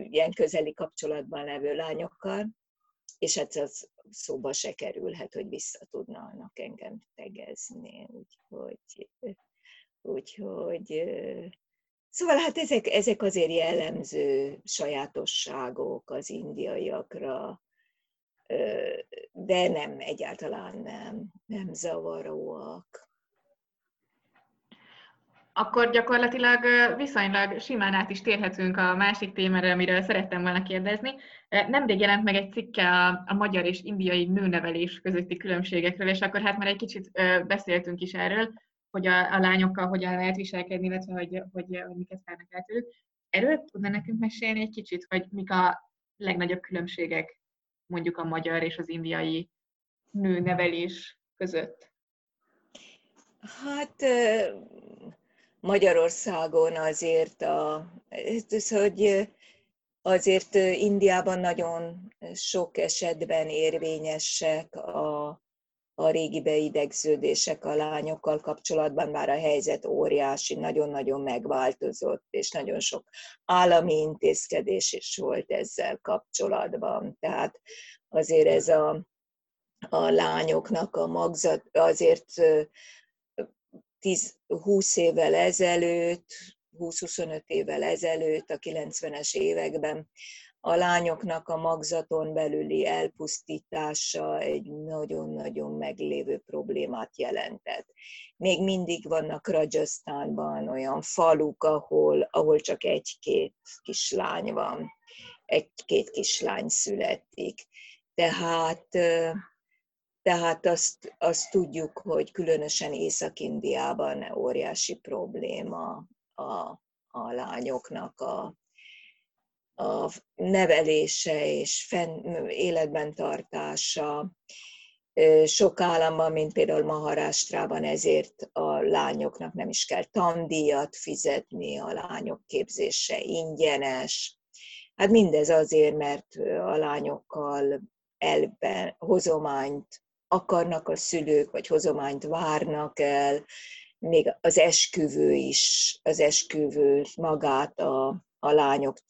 ilyen közeli kapcsolatban levő lányokkal, és hát az szóba se kerülhet, hogy visszatudnának engem tegezni, úgyhogy szóval hát ezek azért jellemző sajátosságok az indiaiakra, de nem, egyáltalán nem zavaróak. Akkor gyakorlatilag viszonylag simán át is térhetünk a másik témára, amiről szerettem volna kérdezni. Nemrég jelent meg egy cikke a magyar és indiai nőnevelés közötti különbségekről, és akkor hát már egy kicsit beszéltünk is erről, hogy a lányokkal hogyan lehet viselkedni, illetve hogy miket várnak el tőlük. Erről tudna nekünk mesélni egy kicsit, hogy mik a legnagyobb különbségek mondjuk a magyar és az indiai nőnevelés között? Hát Magyarországon azért Indiában nagyon sok esetben érvényesek a a régi beidegződések a lányokkal kapcsolatban már a helyzet óriási, nagyon-nagyon megváltozott, és nagyon sok állami intézkedés is volt ezzel kapcsolatban. Tehát azért ez a lányoknak a magzat, azért 10-20 évvel ezelőtt, 20-25 évvel ezelőtt, a 90-es években a lányoknak a magzaton belüli elpusztítása egy nagyon-nagyon meglévő problémát jelentett. Még mindig vannak Rajasztánban olyan faluk, ahol csak egy-két kislány van, egy-két kislány születik. Tehát azt tudjuk, hogy különösen Észak-Indiában óriási probléma a lányoknak a nevelése és életben tartása. Sok államban, mint például Maharashtrában, ezért a lányoknak nem is kell tandíjat fizetni, a lányok képzése ingyenes. Hát mindez azért, mert a lányokkal hozományt akarnak a szülők, vagy hozományt várnak el, még az esküvő is, az esküvő magát a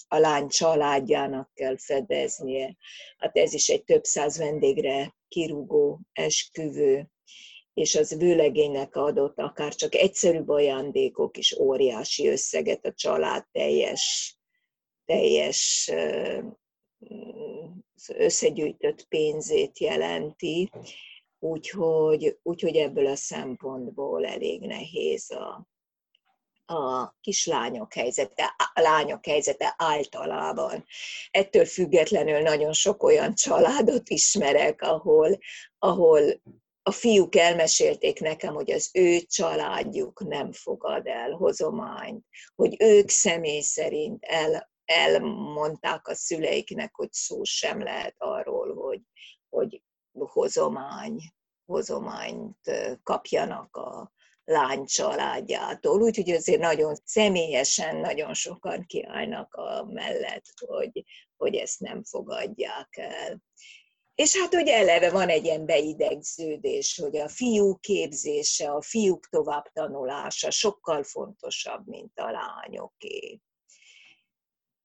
lány családjának kell fedeznie. Hát ez is egy több száz vendégre kirúgó esküvő, és az vőlegénynek adott akár csak egyszerűbb ajándékok is óriási összeget a család teljes összegyűjtött pénzét jelenti, úgyhogy ebből a szempontból elég nehéz a kislányok helyzete, a lányok helyzete általában. Ettől függetlenül nagyon sok olyan családot ismerek, ahol a fiúk elmesélték nekem, hogy az ő családjuk nem fogad el hozományt, hogy ők személy szerint elmondták a szüleiknek, hogy szó sem lehet arról, hogy hozományt kapjanak a lány családjától. Úgyhogy azért nagyon személyesen, nagyon sokan kiállnak a mellett, hogy ezt nem fogadják el. És hát, hogy eleve van egy ilyen beidegződés, hogy a fiú képzése, a fiúk továbbtanulása sokkal fontosabb, mint a lányoké.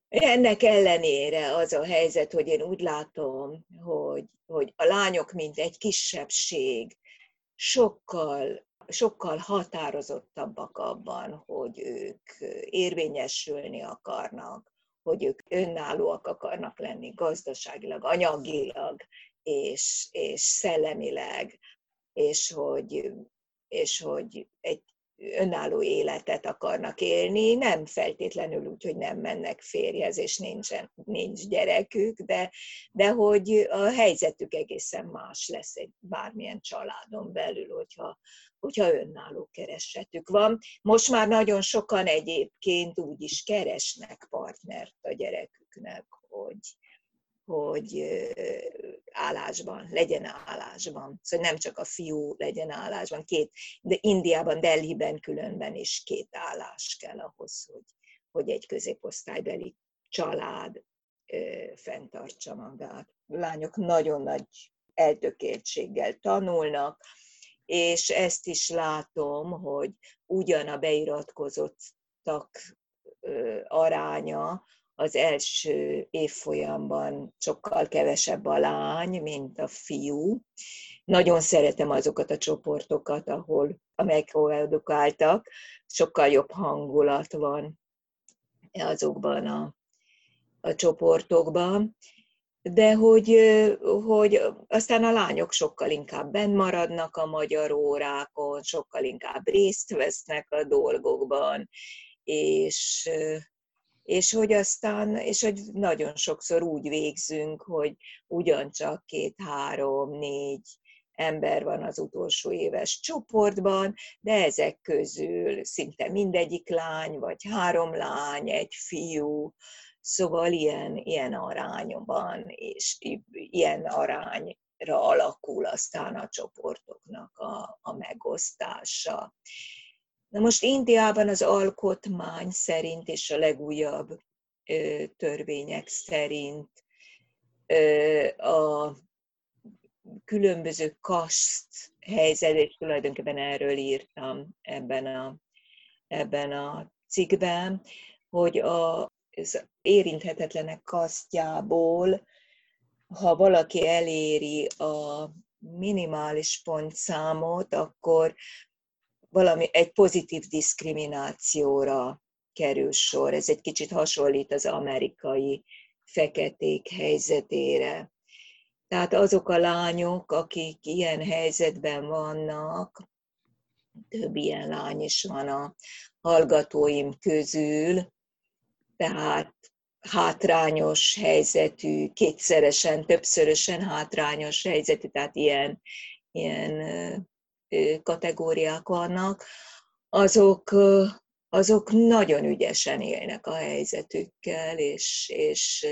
Ennek ellenére az a helyzet, hogy én úgy látom, hogy a lányok, mint egy kisebbség, sokkal határozottabbak abban, hogy ők érvényesülni akarnak, hogy ők önállóak akarnak lenni gazdaságilag, anyagilag és szellemileg, és hogy egy önálló életet akarnak élni, nem feltétlenül úgy, hogy nem mennek férjhez, és nincs gyerekük, de hogy a helyzetük egészen más lesz egy bármilyen családon belül, hogyha önálló keresetük van. Most már nagyon sokan egyébként úgy is keresnek partnert a gyereküknek, hogy legyen állásban. Szóval nem csak a fiú legyen állásban, de Indiában, Delhiben különben is két állás kell ahhoz, hogy egy középosztálybeli család fenntartsa magát. A lányok nagyon nagy eltökéltséggel tanulnak, és ezt is látom, hogy ugyan a beiratkozottak aránya, az első évfolyamban sokkal kevesebb a lány, mint a fiú. Nagyon szeretem azokat a csoportokat, amelyek edukáltak, sokkal jobb hangulat van azokban a csoportokban, de hogy aztán a lányok sokkal inkább benn maradnak a magyar órákon, sokkal inkább részt vesznek a dolgokban, és hogy nagyon sokszor úgy végzünk, hogy ugyancsak 2, 3, 4 ember van az utolsó éves csoportban, de ezek közül szinte mindegyik lány, vagy 3 lány, 1 fiú, szóval ilyen arányban, és ilyen arányra alakul aztán a csoportoknak a megosztása. Na most Indiában az alkotmány szerint és a legújabb törvények szerint a különböző kaszt helyzet, és tulajdonképpen erről írtam ebben a cikkben, hogy az érinthetetlenek kasztjából, ha valaki eléri a minimális pontszámot, akkor egy pozitív diszkriminációra kerül sor. Ez egy kicsit hasonlít az amerikai feketék helyzetére. Tehát azok a lányok, akik ilyen helyzetben vannak, több ilyen lány is van a hallgatóim közül, tehát hátrányos helyzetű, kétszeresen, többszörösen hátrányos helyzetű, tehát ilyen kategóriák vannak, azok nagyon ügyesen élnek a helyzetükkel, és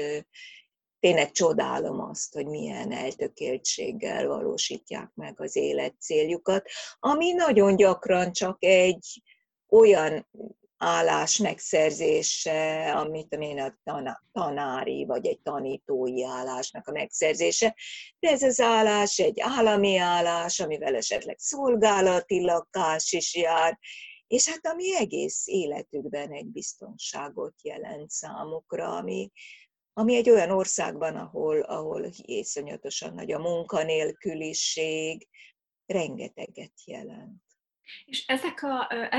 tényleg csodálom azt, hogy milyen eltökéltséggel valósítják meg az élet céljukat, ami nagyon gyakran csak egy olyan állás megszerzése, amit a tanári vagy egy tanítói állásnak a megszerzése, de ez az állás egy állami állás, amivel esetleg szolgálati lakás is jár, és hát ami egész életükben egy biztonságot jelent számukra, ami egy olyan országban, ahol iszonyatosan nagy a munkanélküliség, rengeteget jelent. És ez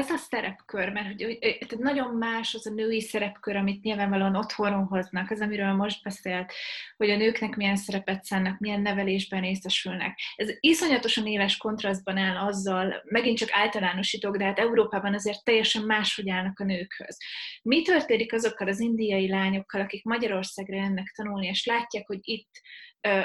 a szerepkör, mert hogy nagyon más az a női szerepkör, amit nyilvánvalóan otthonról hoznak, az, amiről most beszélt, hogy a nőknek milyen szerepet szánnak, milyen nevelésben részesülnek. Ez iszonyatosan éles kontrasztban áll azzal, megint csak általánosítok, de hát Európában azért teljesen máshogy állnak a nőkhöz. Mi történik azokkal az indiai lányokkal, akik Magyarországra jönnek tanulni, és látják, hogy itt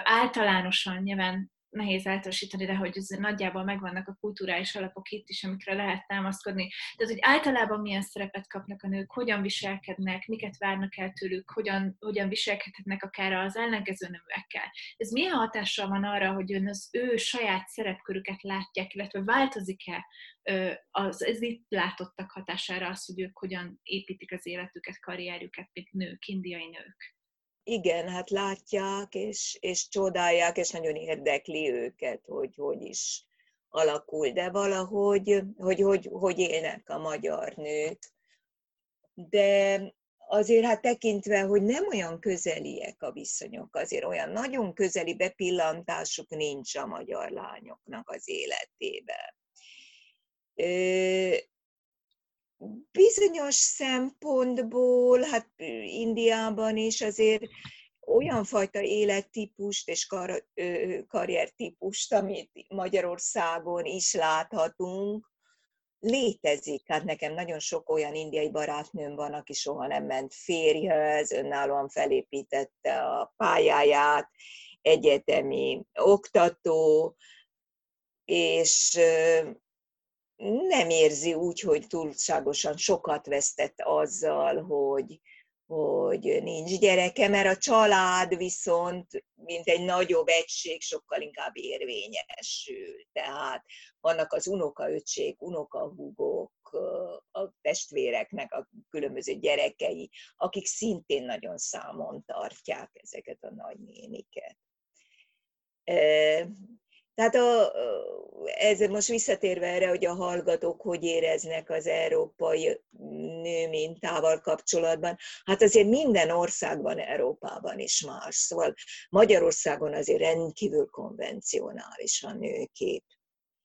általánosan nyilván, nehéz általánosítani, de hogy nagyjából megvannak a kulturális alapok itt is, amikre lehet támaszkodni. Tehát, hogy általában milyen szerepet kapnak a nők, hogyan viselkednek, miket várnak el tőlük, hogyan viselkedhetnek akár az ellenkező nőekkel. Ez milyen hatással van arra, hogy az ő saját szerepkörüket látják, illetve változik-e az itt látottak hatására az, hogy ők hogyan építik az életüket, karrierjüket, mint nők, indiai nők? Igen, hát látják, és csodálják, és nagyon érdekli őket, hogy is alakul, de valahogy, hogy élnek a magyar nők. De azért hát tekintve, hogy nem olyan közeliek a viszonyok, azért olyan nagyon közeli bepillantásuk nincs a magyar lányoknak az életében. Bizonyos szempontból, hát Indiában is azért olyan fajta élettípust és karriertípust, amit Magyarországon is láthatunk, létezik. Hát nekem nagyon sok olyan indiai barátnőm van, aki soha nem ment férjhez, önállóan felépítette a pályáját, egyetemi oktató, és nem érzi úgy, hogy túlságosan sokat vesztett azzal, hogy nincs gyereke, mert a család viszont, mint egy nagyobb egység, sokkal inkább érvényesül. Tehát vannak az unokaöcsék, unokahúgok, a testvéreknek a különböző gyerekei, akik szintén nagyon számon tartják ezeket a nagynéniket. Tehát ez most visszatérve erre, hogy a hallgatók hogy éreznek az európai nőmintával kapcsolatban, hát azért minden országban, Európában is más. Szóval Magyarországon azért rendkívül konvencionális a nőkép.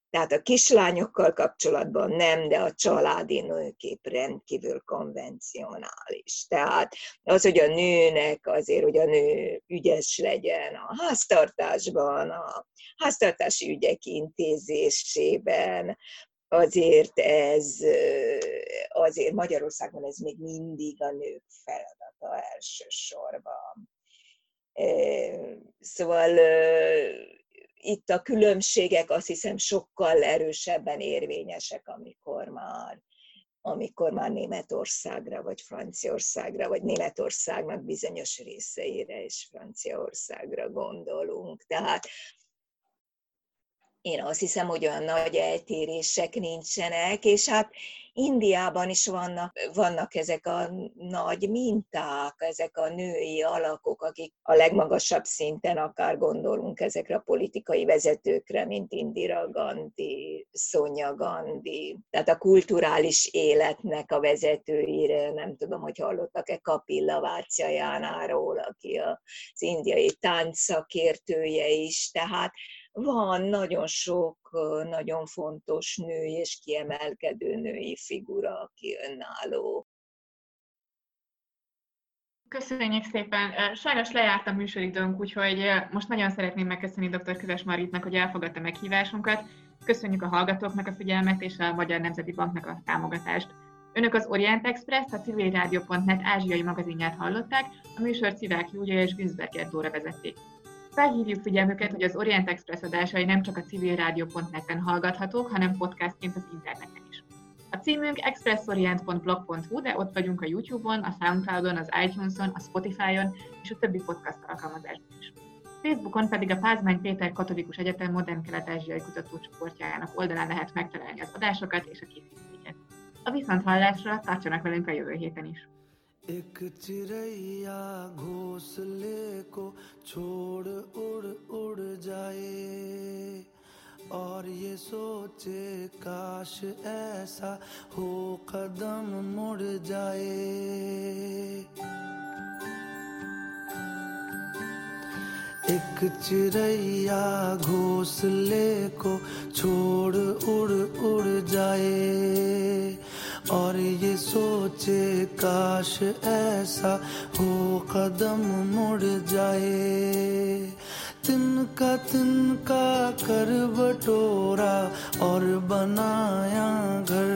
Tehát a kislányokkal kapcsolatban nem, de a családi nőkép rendkívül konvencionális. Tehát az, hogy a nőnek azért, hogy a nő ügyes legyen a háztartásban, a háztartási ügyek intézésében, azért Magyarországon ez még mindig a nők feladata elsősorban. Szóval itt a különbségek azt hiszem sokkal erősebben érvényesek, amikor már Németországra, vagy Franciaországra, vagy Németországnak bizonyos részeire és Franciaországra gondolunk. Tehát én azt hiszem, hogy olyan nagy eltérések nincsenek, és hát Indiában is vannak ezek a nagy minták, ezek a női alakok, akik a legmagasabb szinten akár gondolunk ezekre a politikai vezetőkre, mint Indira Gandhi, Sonia Gandhi, tehát a kulturális életnek a vezetőire, nem tudom, hogy hallottak-e Kapila Vácsajánáról, aki az indiai táncszakértője is, tehát van nagyon sok nagyon fontos női és kiemelkedő női figura, aki önálló. Köszönjük szépen! Sajnos lejárt a műsoridőnk, úgyhogy most nagyon szeretném megköszönni dr. Köves Margitnak, hogy elfogadta meghívásunkat. Köszönjük a hallgatóknak a figyelmet és a Magyar Nemzeti Banknak a támogatást. Önök az Orient Express, a civilradio.net ázsiai magazinját hallották, a műsor Civák Júlia és Günsberger Dóra vezették. Felhívjuk figyelmüket, hogy az Orient Express adásai nem csak a civilradio.net-en hallgathatók, hanem podcastként az interneten is. A címünk expressorient.blog.hu, de ott vagyunk a YouTube-on, a SoundCloud-on, az iTunes-on, a Spotify-on és a többi podcast alkalmazásban is. Facebookon pedig a Pázmány Péter Katolikus Egyetem Modern Kelet-Ázsiai Kutatócsoportjának oldalán lehet megtalálni az adásokat és a készítményeket. A viszonthallásra tartsanak velünk a jövő héten is! एक चिरैया घोंसले को छोड़ उड़ उड़ जाए और ये सोचे काश ऐसा हो कदम मुड़ जाए एक चिरैया घोंसले को छोड़ उड़ उड़ जाए और ये सोचे काश ऐसा हो कदम मुड़ जाए तिनका कर बटोरा और बनाया घर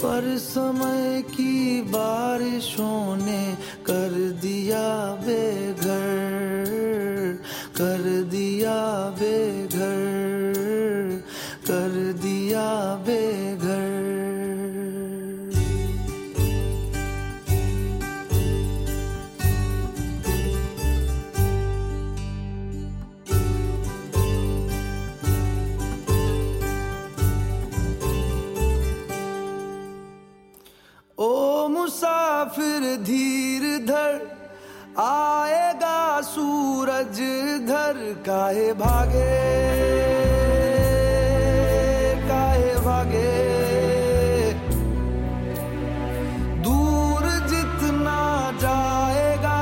पर समय की बारिशों ने कर दिया बेघर कर दिया बेघर कर दिया बेघर मुसाफिर धीर धर आएगा सूरज धर काहे भागे दूर जितना जाएगा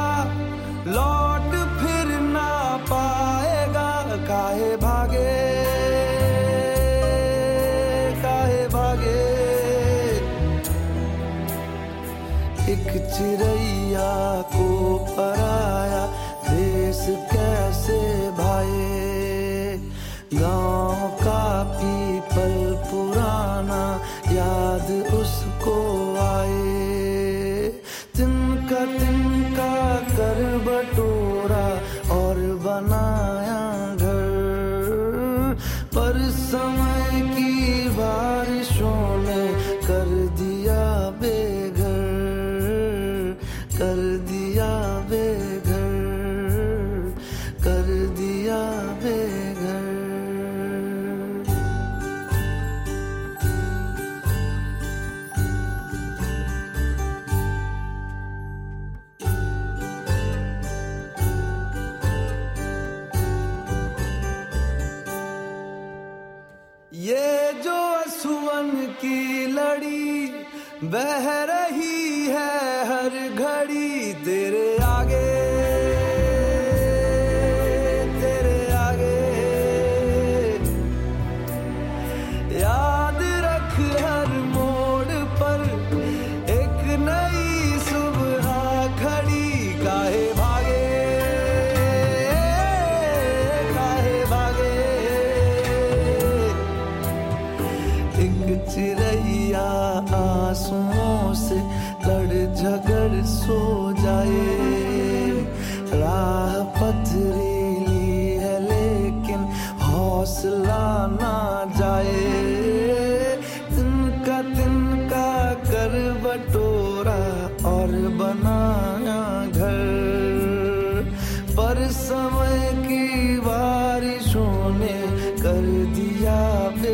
लौट फिर ना पाएगा काहे भागे एक चिड़ैया को पराया देश कैसे भाए गांव का पीपल पुराना याद उसको आए तिनका कर बटोरा और बनाया घर पर समय की बारिशों ने कर दिया कर दिया बेघर कर दिया बेघर ये जो असुवन की लड़ी बह रही है हर घड़ी तेरे आगे याद रख हर मोड़ पर एक नई सुबह खड़ी काहे भागे एक चिड़ैया आंसुओं से झगड़ सो जाए राह पथरीली है लेकिन हौसला ना जाए तिनका कर बटोरा और बनाया घर पर समय की बारिशों ने कर दिया